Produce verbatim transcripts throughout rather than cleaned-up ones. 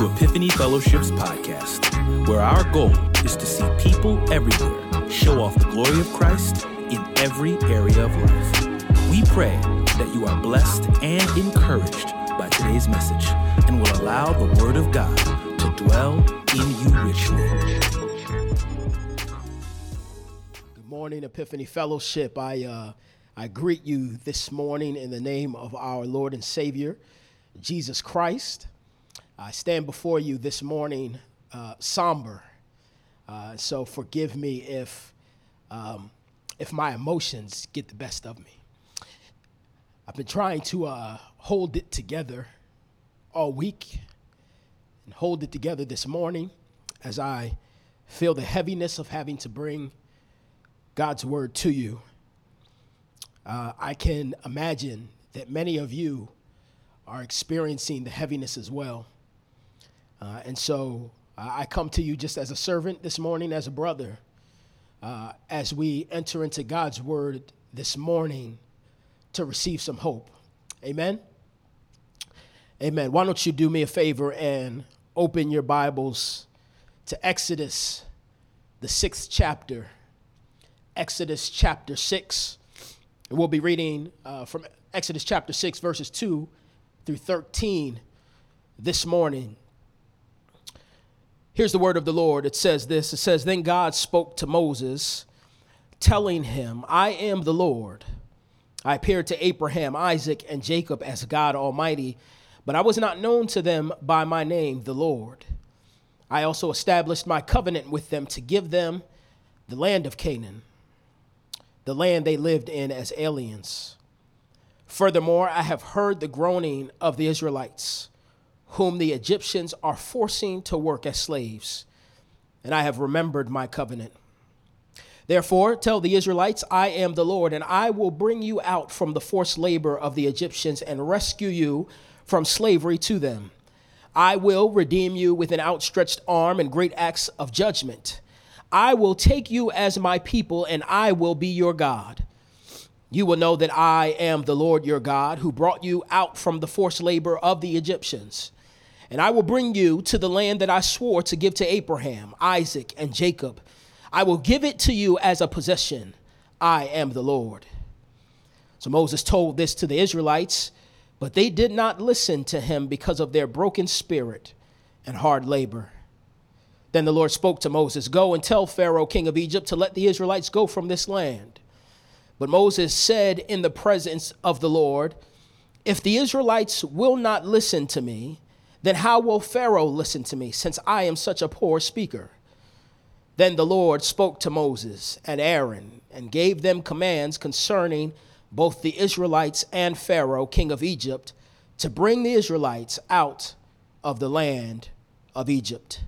to Epiphany Fellowship's podcast, where our goal is to see people everywhere show off the glory of Christ in every area of life. We pray that you are blessed and encouraged by today's message and will allow the Word of God to dwell in you richly. Good morning, Epiphany Fellowship. I, uh, I greet you this morning in the name of our Lord and Savior, Jesus Christ. I stand before you this morning uh, somber, uh, so forgive me if um, if my emotions get the best of me. I've been trying to uh, hold it together all week and hold it together this morning as I feel the heaviness of having to bring God's word to you. Uh, I can imagine that many of you are experiencing the heaviness as well. Uh, and so uh, I come to you just as a servant this morning, as a brother, uh, as we enter into God's word this morning to receive some hope. Amen? Amen. Why don't you do me a favor and open your Bibles to Exodus, the sixth chapter, Exodus chapter six. And we'll be reading uh, from Exodus chapter six, verses two through thirteen this morning. Here's the word of the Lord. It says this. It says, "Then God spoke to Moses, telling him, I am the Lord. I appeared to Abraham, Isaac, and Jacob as God Almighty, but I was not known to them by my name, the Lord. I also established my covenant with them to give them the land of Canaan, the land they lived in as aliens. Furthermore, I have heard the groaning of the Israelites, whom the Egyptians are forcing to work as slaves, and I have remembered my covenant. Therefore, tell the Israelites, I am the Lord, and I will bring you out from the forced labor of the Egyptians and rescue you from slavery to them. I will redeem you with an outstretched arm and great acts of judgment. I will take you as my people, and I will be your God. You will know that I am the Lord your God, who brought you out from the forced labor of the Egyptians. And I will bring you to the land that I swore to give to Abraham, Isaac, and Jacob. I will give it to you as a possession. I am the Lord." So Moses told this to the Israelites, but they did not listen to him because of their broken spirit and hard labor. Then the Lord spoke to Moses, "Go and tell Pharaoh, king of Egypt, to let the Israelites go from this land." But Moses said in the presence of the Lord, "If the Israelites will not listen to me, then how will Pharaoh listen to me, since I am such a poor speaker?" Then the Lord spoke to Moses and Aaron and gave them commands concerning both the Israelites and Pharaoh, king of Egypt, to bring the Israelites out of the land of Egypt.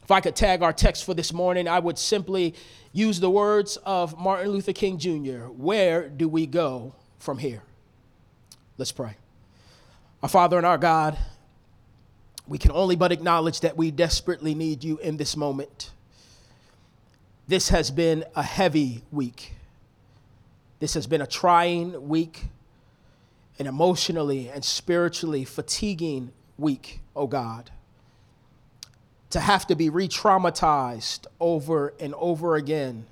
If I could tag our text for this morning, I would simply use the words of Martin Luther King Junior Where do we go from here? Let's pray. Our Father and our God, we can only but acknowledge that we desperately need you in this moment. This has been a heavy week. This has been a trying week, an emotionally and spiritually fatiguing week, oh God. To have to be re-traumatized over and over again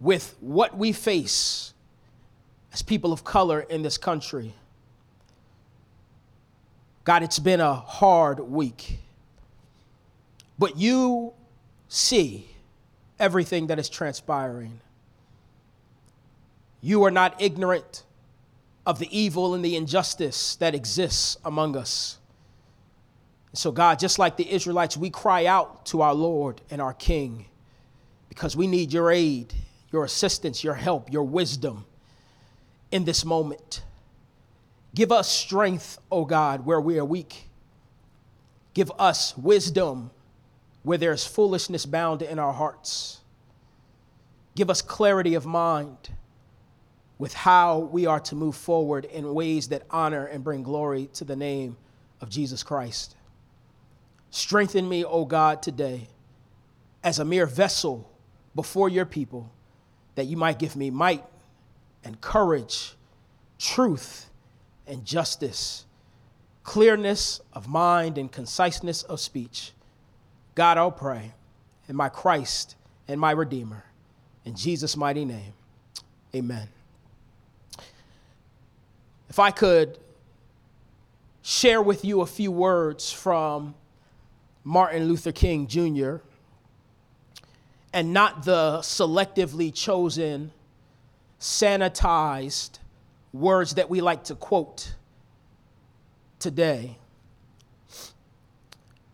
with what we face as people of color in this country. God, it's been a hard week, but you see everything that is transpiring. You are not ignorant of the evil and the injustice that exists among us. So God, just like the Israelites, we cry out to our Lord and our King because we need your aid, your assistance, your help, your wisdom in this moment. Give us strength, O God, where we are weak. Give us wisdom where there is foolishness bound in our hearts. Give us clarity of mind with how we are to move forward in ways that honor and bring glory to the name of Jesus Christ. Strengthen me, O God, today as a mere vessel before your people, that you might give me might and courage, truth and justice clearness of mind and conciseness of speech. God, I'll pray, and my Christ and my Redeemer, in Jesus' mighty name, amen. If I could share with you a few words from Martin Luther King Junior, and not the selectively chosen, sanitized words that we like to quote today.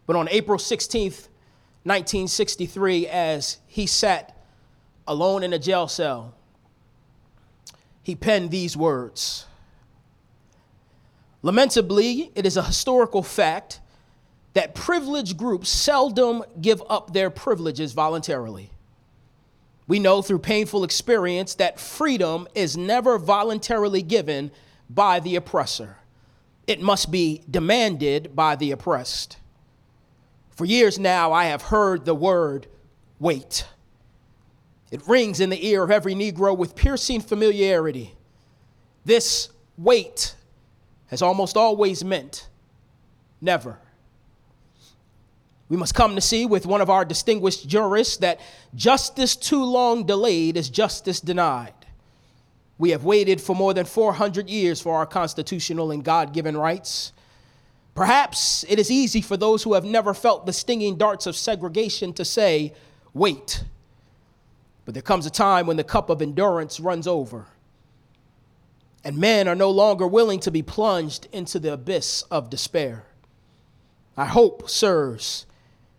But on April sixteenth, nineteen sixty-three, as he sat alone in a jail cell, he penned these words. Lamentably, it is a historical fact that privileged groups seldom give up their privileges voluntarily. We know through painful experience that freedom is never voluntarily given by the oppressor. It must be demanded by the oppressed. For years now, I have heard the word wait. It rings in the ear of every Negro with piercing familiarity. This wait has almost always meant never. We must come to see with one of our distinguished jurists that justice too long delayed is justice denied. We have waited for more than four hundred years for our constitutional and God-given rights. Perhaps it is easy for those who have never felt the stinging darts of segregation to say, wait. But there comes a time when the cup of endurance runs over, and men are no longer willing to be plunged into the abyss of despair. I hope, sirs,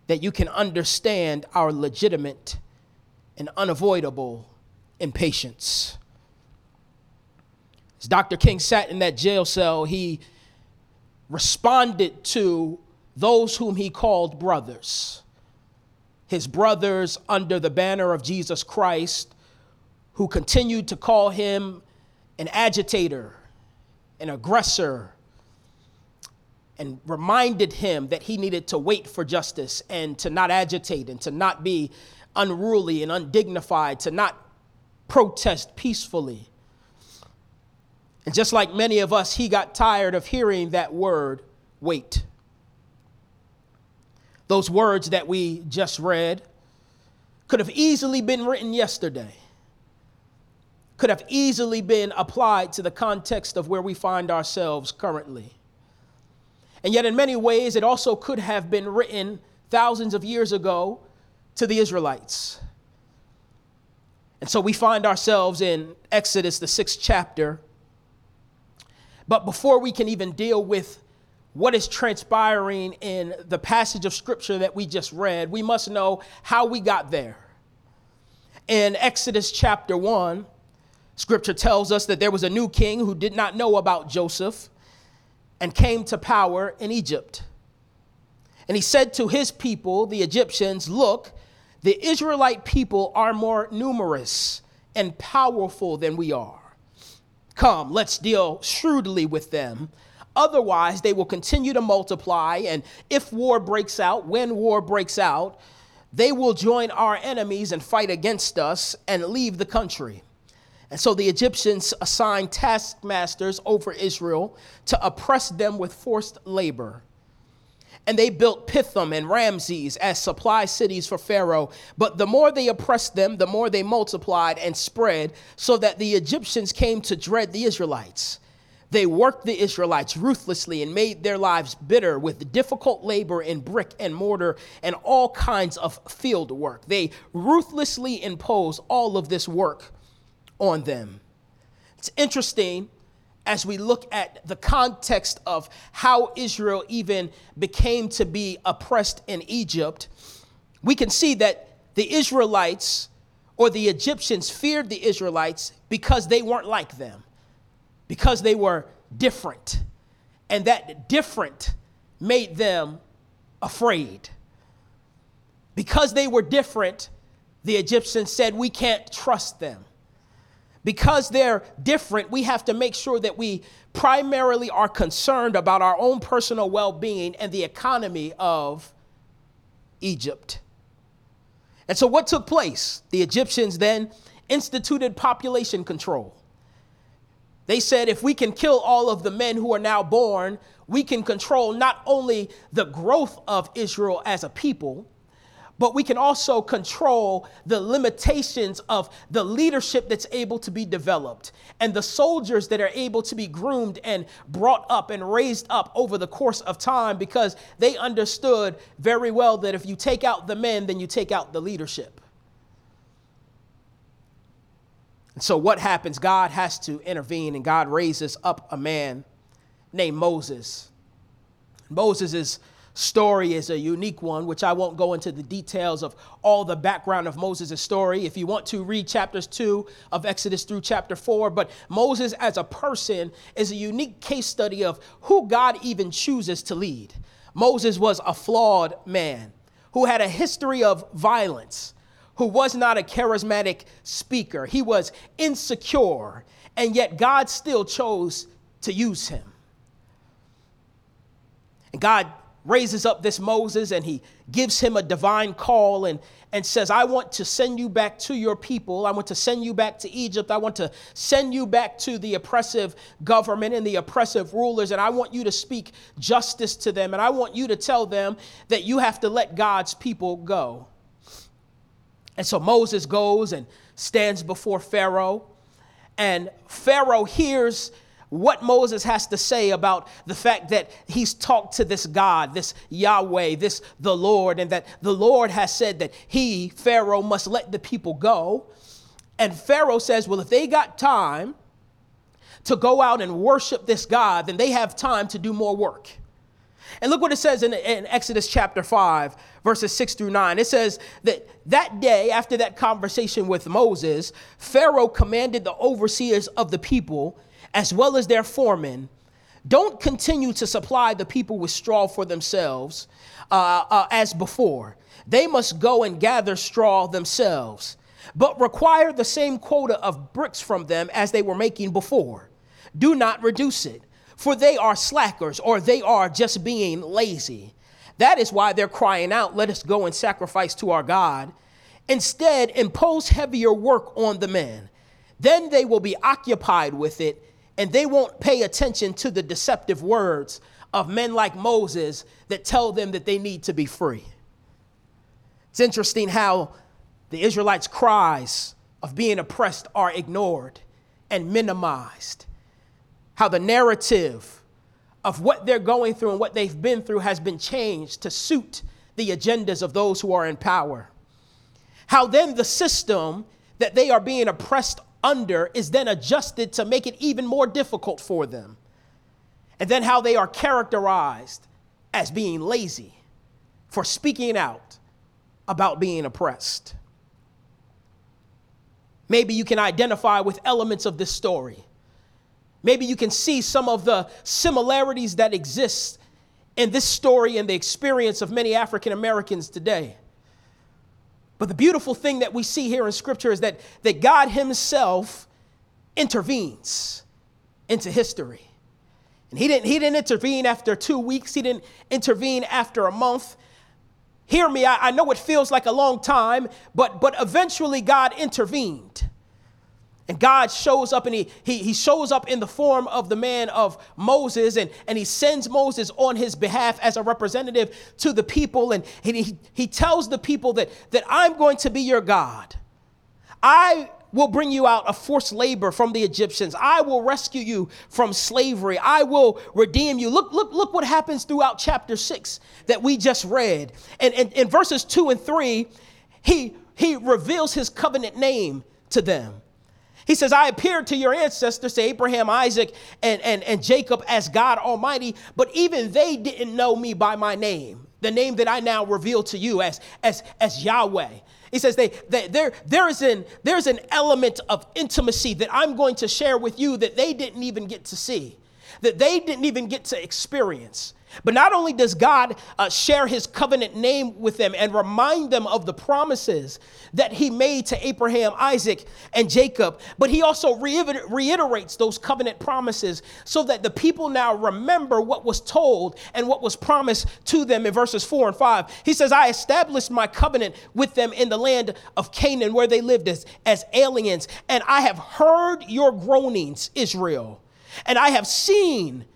that you can understand our legitimate and unavoidable impatience. As Doctor King sat in that jail cell, he responded to those whom he called brothers, his brothers under the banner of Jesus Christ, who continued to call him an agitator, an aggressor, and reminded him that he needed to wait for justice and to not agitate and to not be unruly and undignified, to not protest peacefully. And just like many of us, he got tired of hearing that word, wait. Those words that we just read could have easily been written yesterday, could have easily been applied to the context of where we find ourselves currently. And yet in many ways, it also could have been written thousands of years ago to the Israelites. And so we find ourselves in Exodus, the sixth chapter. But before we can even deal with what is transpiring in the passage of scripture that we just read, we must know how we got there. In Exodus chapter one, scripture tells us that there was a new king who did not know about Joseph, and came to power in Egypt. And he said to his people, the Egyptians, look, the Israelite people are more numerous and powerful than we are. Come, let's deal shrewdly with them. Otherwise, they will continue to multiply. And if war breaks out, when war breaks out, they will join our enemies and fight against us and leave the country. And so the Egyptians assigned taskmasters over Israel to oppress them with forced labor. And they built Pithom and Ramses as supply cities for Pharaoh. But the more they oppressed them, the more they multiplied and spread, so that the Egyptians came to dread the Israelites. They worked the Israelites ruthlessly and made their lives bitter with difficult labor in brick and mortar and all kinds of field work. They ruthlessly imposed all of this work on them. It's interesting as we look at the context of how Israel even became to be oppressed in Egypt, we can see that the Israelites or the Egyptians feared the Israelites because they weren't like them, because they were different, and that different made them afraid. Because they were different, the Egyptians said, we can't trust them. Because they're different, we have to make sure that we primarily are concerned about our own personal well-being and the economy of Egypt. And so what took place? The Egyptians then instituted population control. They said if we can kill all of the men who are now born, we can control not only the growth of Israel as a people, but we can also control the limitations of the leadership that's able to be developed and the soldiers that are able to be groomed and brought up and raised up over the course of time, because they understood very well that if you take out the men, then you take out the leadership. And so what happens? God has to intervene, and God raises up a man named Moses. Moses is story is a unique one, which I won't go into the details of all the background of Moses' story. If you want to, read chapters two of Exodus through chapter four. But Moses as a person is a unique case study of who God even chooses to lead. Moses was a flawed man who had a history of violence, who was not a charismatic speaker. He was insecure, and yet God still chose to use him. And God raises up this Moses, and he gives him a divine call and, and says, I want to send you back to your people. I want to send you back to Egypt. I want to send you back to the oppressive government and the oppressive rulers. And I want you to speak justice to them. And I want you to tell them that you have to let God's people go. And so Moses goes and stands before Pharaoh, and Pharaoh hears what Moses has to say about the fact that he's talked to this God, this Yahweh, this the Lord, and that the Lord has said that he, Pharaoh, must let the people go. And Pharaoh says, well, if they got time to go out and worship this God, then they have time to do more work. And look what it says in, in Exodus chapter five, verses six through nine. It says that that day, after that conversation with Moses, Pharaoh commanded the overseers of the people, as well as their foremen, don't continue to supply the people with straw for themselves uh, uh, as before. They must go and gather straw themselves, but require the same quota of bricks from them as they were making before. Do not reduce it, for they are slackers, or they are just being lazy. That is why they're crying out, let us go and sacrifice to our God. Instead, impose heavier work on the men. Then they will be occupied with it, and they won't pay attention to the deceptive words of men like Moses that tell them that they need to be free. It's interesting how the Israelites' cries of being oppressed are ignored and minimized. How the narrative of what they're going through and what they've been through has been changed to suit the agendas of those who are in power. How then the system that they are being oppressed under is then adjusted to make it even more difficult for them. And then how they are characterized as being lazy for speaking out about being oppressed. Maybe you can identify with elements of this story. Maybe you can see some of the similarities that exist in this story and the experience of many African Americans today. But the beautiful thing that we see here in Scripture is that, that God himself intervenes into history. And he didn't, he didn't intervene after two weeks. He didn't intervene after a month. Hear me, I, I know it feels like a long time, but, but eventually God intervened. And God shows up, and he, he, he shows up in the form of the man of Moses, and, and he sends Moses on his behalf as a representative to the people. And he, he tells the people that, that I'm going to be your God. I will bring you out of forced labor from the Egyptians. I will rescue you from slavery. I will redeem you. Look, look, look what happens throughout chapter six that we just read. And in verses two and three, he, he reveals his covenant name to them. He says, I appeared to your ancestors, to Abraham, Isaac, and, and, and Jacob as God Almighty, but even they didn't know me by my name, the name that I now reveal to you as, as, as Yahweh. He says, they, they, there, there is an, there's an element of intimacy that I'm going to share with you that they didn't even get to see, that they didn't even get to experience. But not only does God uh, share his covenant name with them and remind them of the promises that he made to Abraham, Isaac, and Jacob, but he also reiter- reiterates those covenant promises so that the people now remember what was told and what was promised to them in verses four and five. He says, I established my covenant with them in the land of Canaan where they lived as, as aliens, and I have heard your groanings, Israel, and I have seen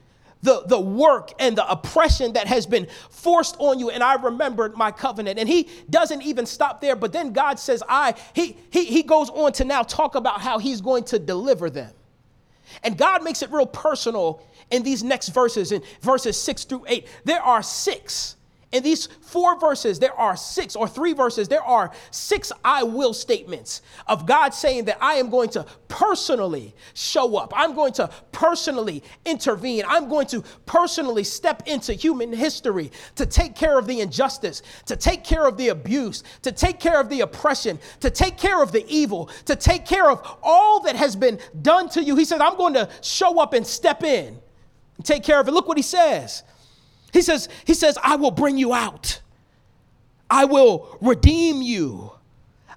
The, the work and the oppression that has been forced on you, and I remembered my covenant. And he doesn't even stop there, but then God says, I, he, he, he goes on to now talk about how he's going to deliver them. And God makes it real personal in these next verses, in verses six through eight. There are six, in these four verses, there are six, or three verses, there are six I will statements of God saying that I am going to personally show up. I'm going to personally intervene. I'm going to personally step into human history to take care of the injustice, to take care of the abuse, to take care of the oppression, to take care of the evil, to take care of all that has been done to you. He says, I'm going to show up and step in and take care of it. Look what he says. He says, he says, I will bring you out. I will redeem you.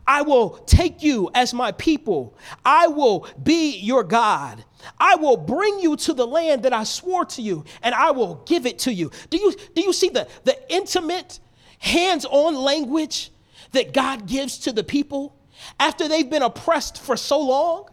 I will take you as my people. I will be your God. I will bring you to the land that I swore to you, and I will give it to you. Do you, do you see the, the intimate, hands-on language that God gives to the people after they've been oppressed for so long?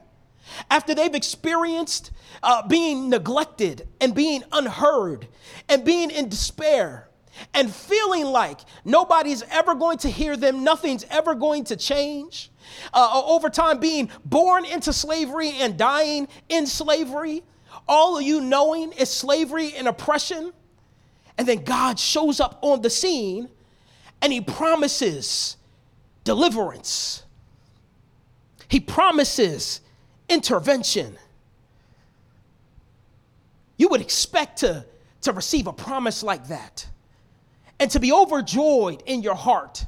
After they've experienced uh, being neglected and being unheard and being in despair and feeling like nobody's ever going to hear them, nothing's ever going to change, uh, over time being born into slavery and dying in slavery, all of you knowing is slavery and oppression. And then God shows up on the scene and he promises deliverance. He promises intervention. You would expect to, to receive a promise like that and to be overjoyed in your heart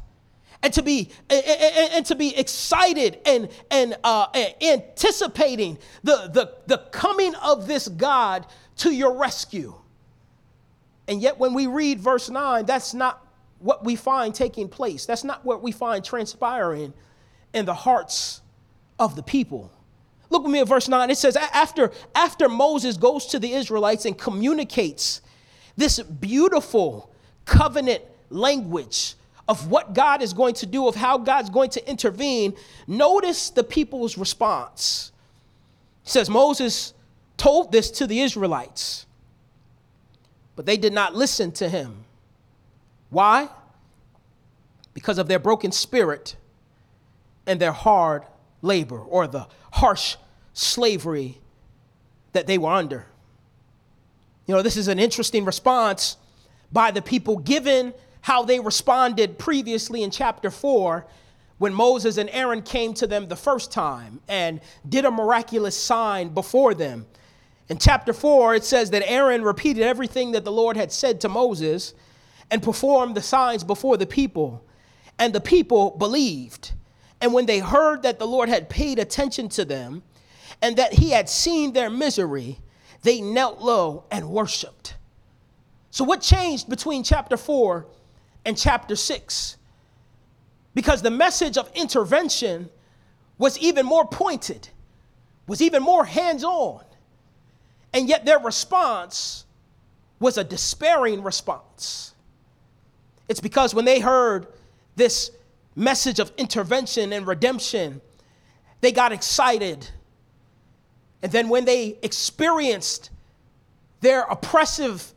and to be and, and, and to be excited and and uh, anticipating the, the, the coming of this God to your rescue. And yet when we read verse nine, that's not what we find taking place. That's not what we find transpiring in the hearts of the people. Look with me at verse nine. It says, after, after Moses goes to the Israelites and communicates this beautiful covenant language of what God is going to do, of how God's going to intervene, notice the people's response. It says, Moses told this to the Israelites, but they did not listen to him. Why? Because of their broken spirit and their hard labor, or the harsh slavery that they were under. You know, this is an interesting response by the people given how they responded previously in chapter four when Moses and Aaron came to them the first time and did a miraculous sign before them. In chapter four, it says that Aaron repeated everything that the Lord had said to Moses and performed the signs before the people, and the people believed. And when they heard that the Lord had paid attention to them and that he had seen their misery, they knelt low and worshiped. So what changed between chapter four and chapter six? Because the message of intervention was even more pointed, was even more hands-on. And yet their response was a despairing response. It's because when they heard this message of intervention and redemption, they got excited. And then when they experienced their oppressive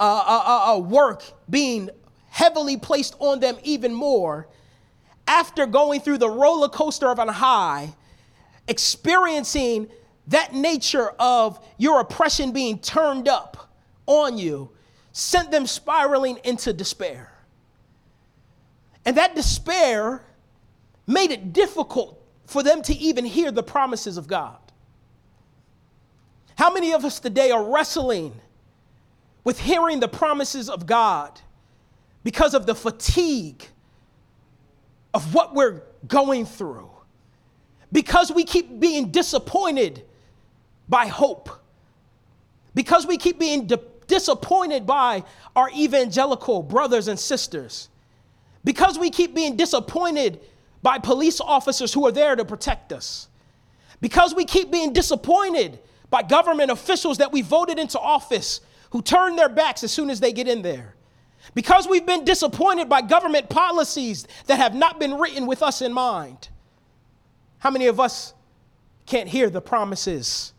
uh, uh, uh, work being heavily placed on them even more, after going through the roller coaster of an high, experiencing that nature of your oppression being turned up on you, sent them spiraling into despair. And that despair made it difficult for them to even hear the promises of God. How many of us today are wrestling with hearing the promises of God because of the fatigue of what we're going through? Because we keep being disappointed by hope. Because we keep being de- disappointed by our evangelical brothers and sisters, because we keep being disappointed by police officers who are there to protect us, because we keep being disappointed by government officials that we voted into office who turn their backs as soon as they get in there, because we've been disappointed by government policies that have not been written with us in mind. How many of us can't hear the promises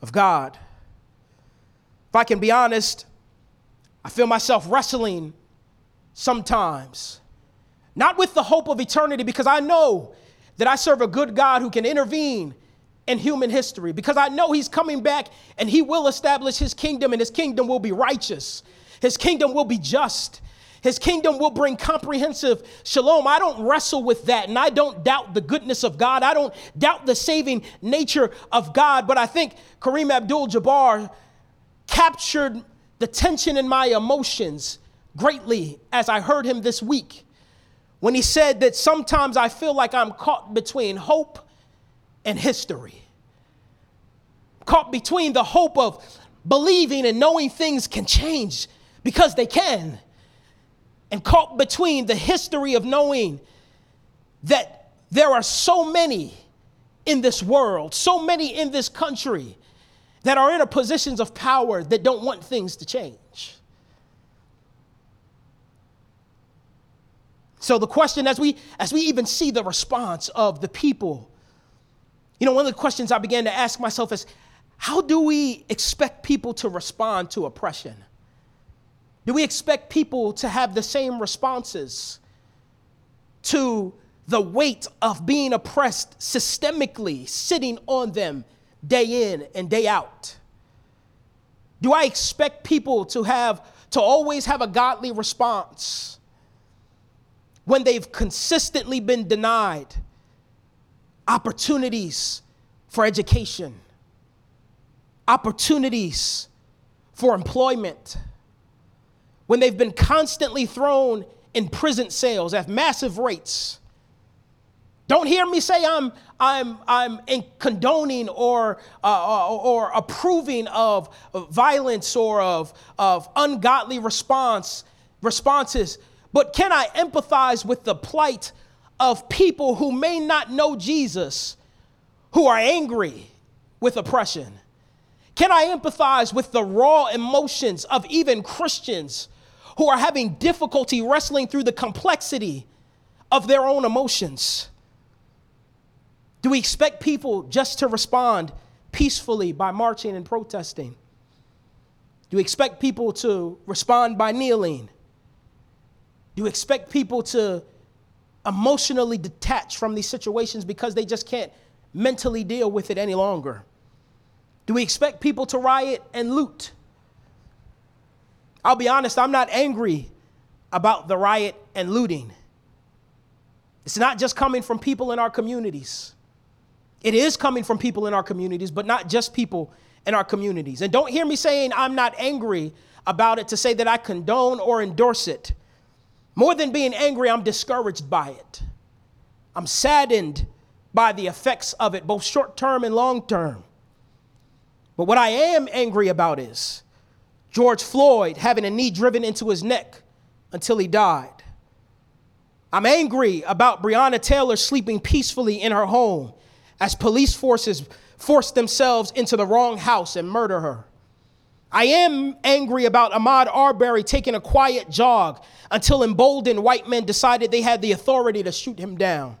of God? If I can be honest, I feel myself wrestling sometimes, not with the hope of eternity, because I know that I serve a good God who can intervene in human history, because I know he's coming back and he will establish his kingdom, and his kingdom will be righteous. His kingdom will be just. His kingdom will bring comprehensive shalom. I don't wrestle with that, and I don't doubt the goodness of God. I don't doubt the saving nature of God, but I think Kareem Abdul-Jabbar captured the tension in my emotions greatly as I heard him this week when he said that sometimes I feel like I'm caught between hope and history, caught between the hope of believing and knowing things can change because they can, and caught between the history of knowing that there are so many in this world, so many in this country that are in positions of power that don't want things to change. So the question, as we as we even see the response of the people, you know, one of the questions I began to ask myself is, how do we expect people to respond to oppression? Do we expect people to have the same responses to the weight of being oppressed systemically sitting on them day in and day out? Do I expect people to have to always have a godly response when they've consistently been denied opportunities for education, opportunities for employment, when they've been constantly thrown in prison cells at massive rates? Don't hear me say I'm I'm I'm condoning or uh, or, or approving of violence or of of ungodly response responses, but can I empathize with the plight of people who may not know Jesus, who are angry with oppression? Can I empathize with the raw emotions of even Christians who are having difficulty wrestling through the complexity of their own emotions? Do we expect people just to respond peacefully by marching and protesting? Do we expect people to respond by kneeling? Do we expect people to emotionally detach from these situations because they just can't mentally deal with it any longer? Do we expect people to riot and loot? I'll be honest, I'm not angry about the riot and looting. It's not just coming from people in our communities. It is coming from people in our communities, but not just people in our communities. And don't hear me saying I'm not angry about it to say that I condone or endorse it. More than being angry, I'm discouraged by it. I'm saddened by the effects of it, both short-term and long-term. But what I am angry about is George Floyd having a knee driven into his neck until he died. I'm angry about Breonna Taylor sleeping peacefully in her home as police forces force themselves into the wrong house and murder her. I am angry about Ahmaud Arbery taking a quiet jog until emboldened white men decided they had the authority to shoot him down.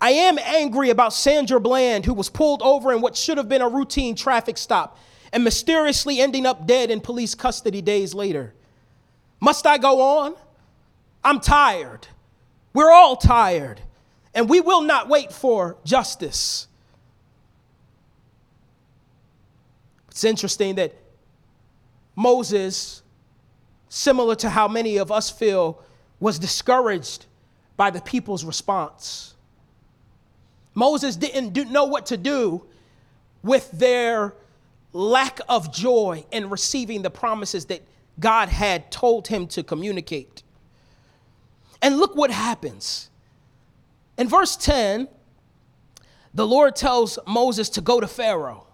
I am angry about Sandra Bland, who was pulled over in what should have been a routine traffic stop and mysteriously ending up dead in police custody days later. Must I go on? I'm tired. We're all tired, and we will not wait for justice. It's interesting that Moses, similar to how many of us feel, was discouraged by the people's response. Moses didn't do, know what to do with their lack of joy in receiving the promises that God had told him to communicate. And look what happens. In verse ten, the Lord tells Moses to go to Pharaoh.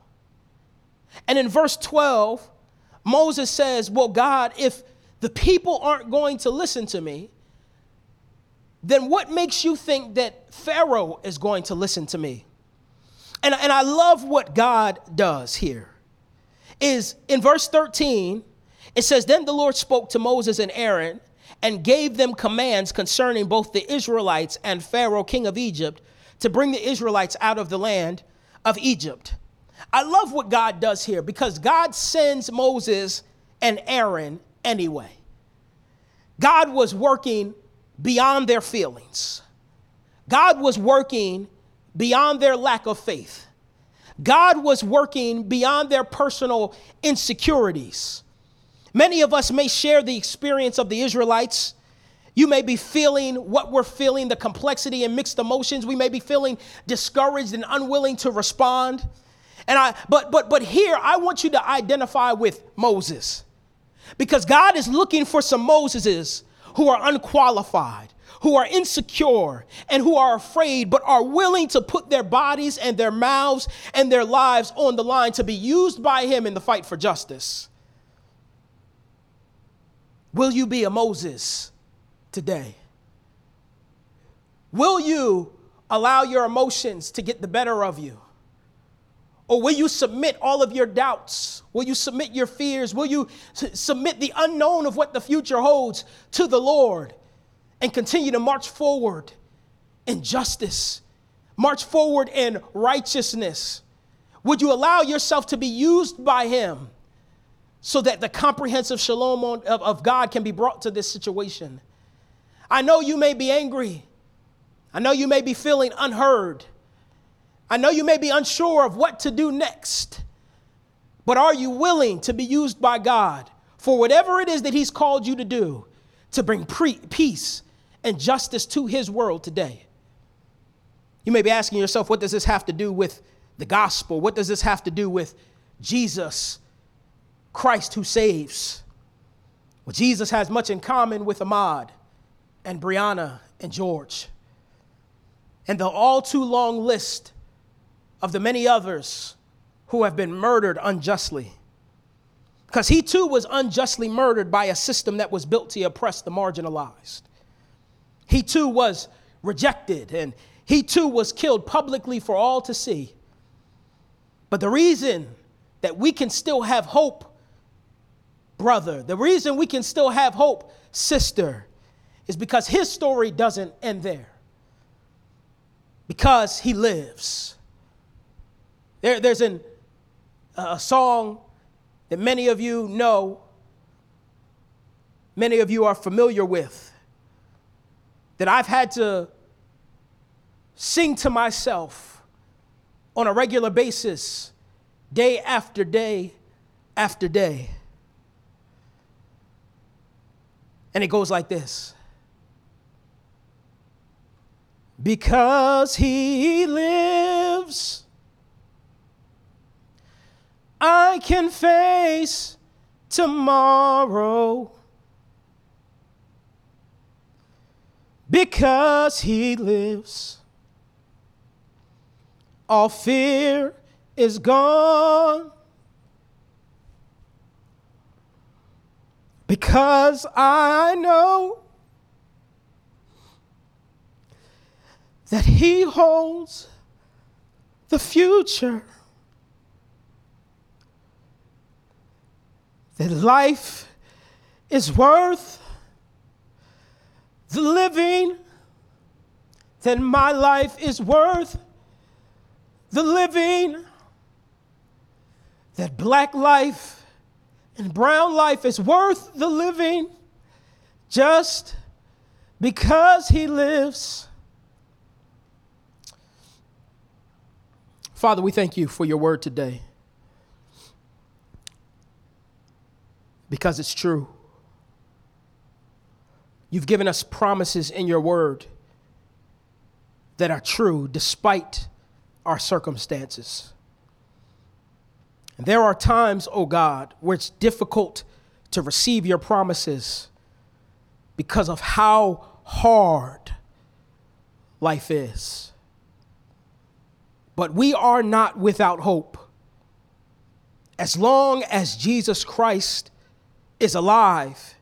And in verse twelve, Moses says, well, God, if the people aren't going to listen to me, then what makes you think that Pharaoh is going to listen to me? And, and I love what God does here. Is in verse thirteen, it says, then the Lord spoke to Moses and Aaron and gave them commands concerning both the Israelites and Pharaoh, king of Egypt, to bring the Israelites out of the land of Egypt. I love what God does here, because God sends Moses and Aaron anyway. God was working beyond their feelings. God was working beyond their lack of faith. God was working beyond their personal insecurities. Many of us may share the experience of the Israelites. You may be feeling what we're feeling, the complexity and mixed emotions. We may be feeling discouraged and unwilling to respond. And I, but, but, but here I want you to identify with Moses, because God is looking for some Moseses who are unqualified, who are insecure, and who are afraid, but are willing to put their bodies and their mouths and their lives on the line to be used by him in the fight for justice. Will you be a Moses today? Will you allow your emotions to get the better of you? Or will you submit all of your doubts? Will you submit your fears? Will you s- submit the unknown of what the future holds to the Lord and continue to march forward in justice, march forward in righteousness? Would you allow yourself to be used by him so that the comprehensive shalom on, of, of God can be brought to this situation? I know you may be angry. I know you may be feeling unheard. I know you may be unsure of what to do next, but are you willing to be used by God for whatever it is that he's called you to do to bring pre- peace and justice to his world today? You may be asking yourself, what does this have to do with the gospel? What does this have to do with Jesus Christ who saves? Well, Jesus has much in common with Ahmaud and Breonna and George, and the all too long list of the many others who have been murdered unjustly. Because he too was unjustly murdered by a system that was built to oppress the marginalized. He too was rejected, and he too was killed publicly for all to see. But the reason that we can still have hope, brother, the reason we can still have hope, sister, is because his story doesn't end there. Because he lives. There, there's an, a song that many of you know, many of you are familiar with, that I've had to sing to myself on a regular basis, day after day after day. And it goes like this. Because he lives, I can face tomorrow. Because he lives, all fear is gone. Because I know that he holds the future. That life is worth the living. That my life is worth the living. That black life and brown life is worth the living. Just because he lives. Father, we thank you for your word today. Because it's true. You've given us promises in your word that are true despite our circumstances. And there are times, oh God, where it's difficult to receive your promises because of how hard life is. But we are not without hope. as long as Jesus Christ is alive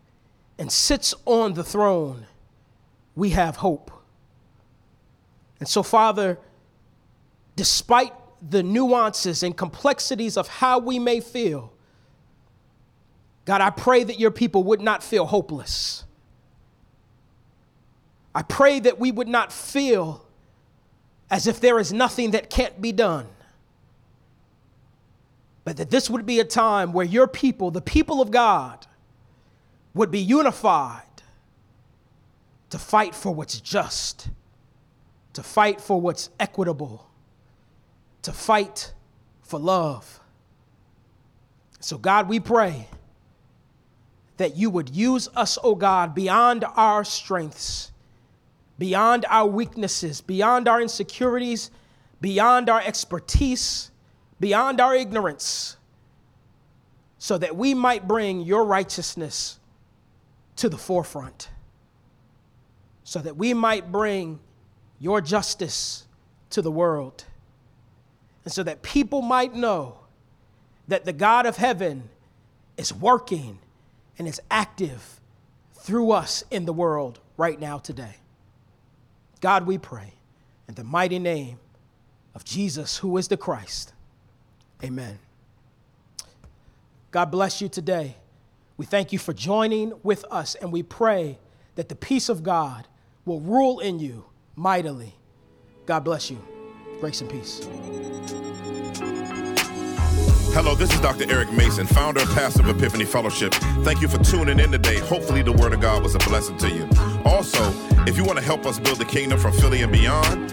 and sits on the throne, we have hope. And so, Father, despite the nuances and complexities of how we may feel, God, I pray that your people would not feel hopeless. I pray that we would not feel as if there is nothing that can't be done, but that this would be a time where your people, the people of God, would be unified to fight for what's just, to fight for what's equitable, to fight for love. So God, we pray that you would use us, oh God, beyond our strengths, beyond our weaknesses, beyond our insecurities, beyond our expertise, beyond our ignorance, so that we might bring your righteousness to the forefront, so that we might bring your justice to the world, and so that people might know that the God of heaven is working and is active through us in the world right now today. God, we pray in the mighty name of Jesus, who is the Christ. Amen. God bless you today. We thank you for joining with us, and we pray that the peace of God will rule in you mightily. God bless you. Grace and peace. Hello, this is Doctor Eric Mason, founder and pastor of Epiphany Fellowship. Thank you for tuning in today. Hopefully the word of God was a blessing to you. Also, if you want to help us build the kingdom from Philly and beyond,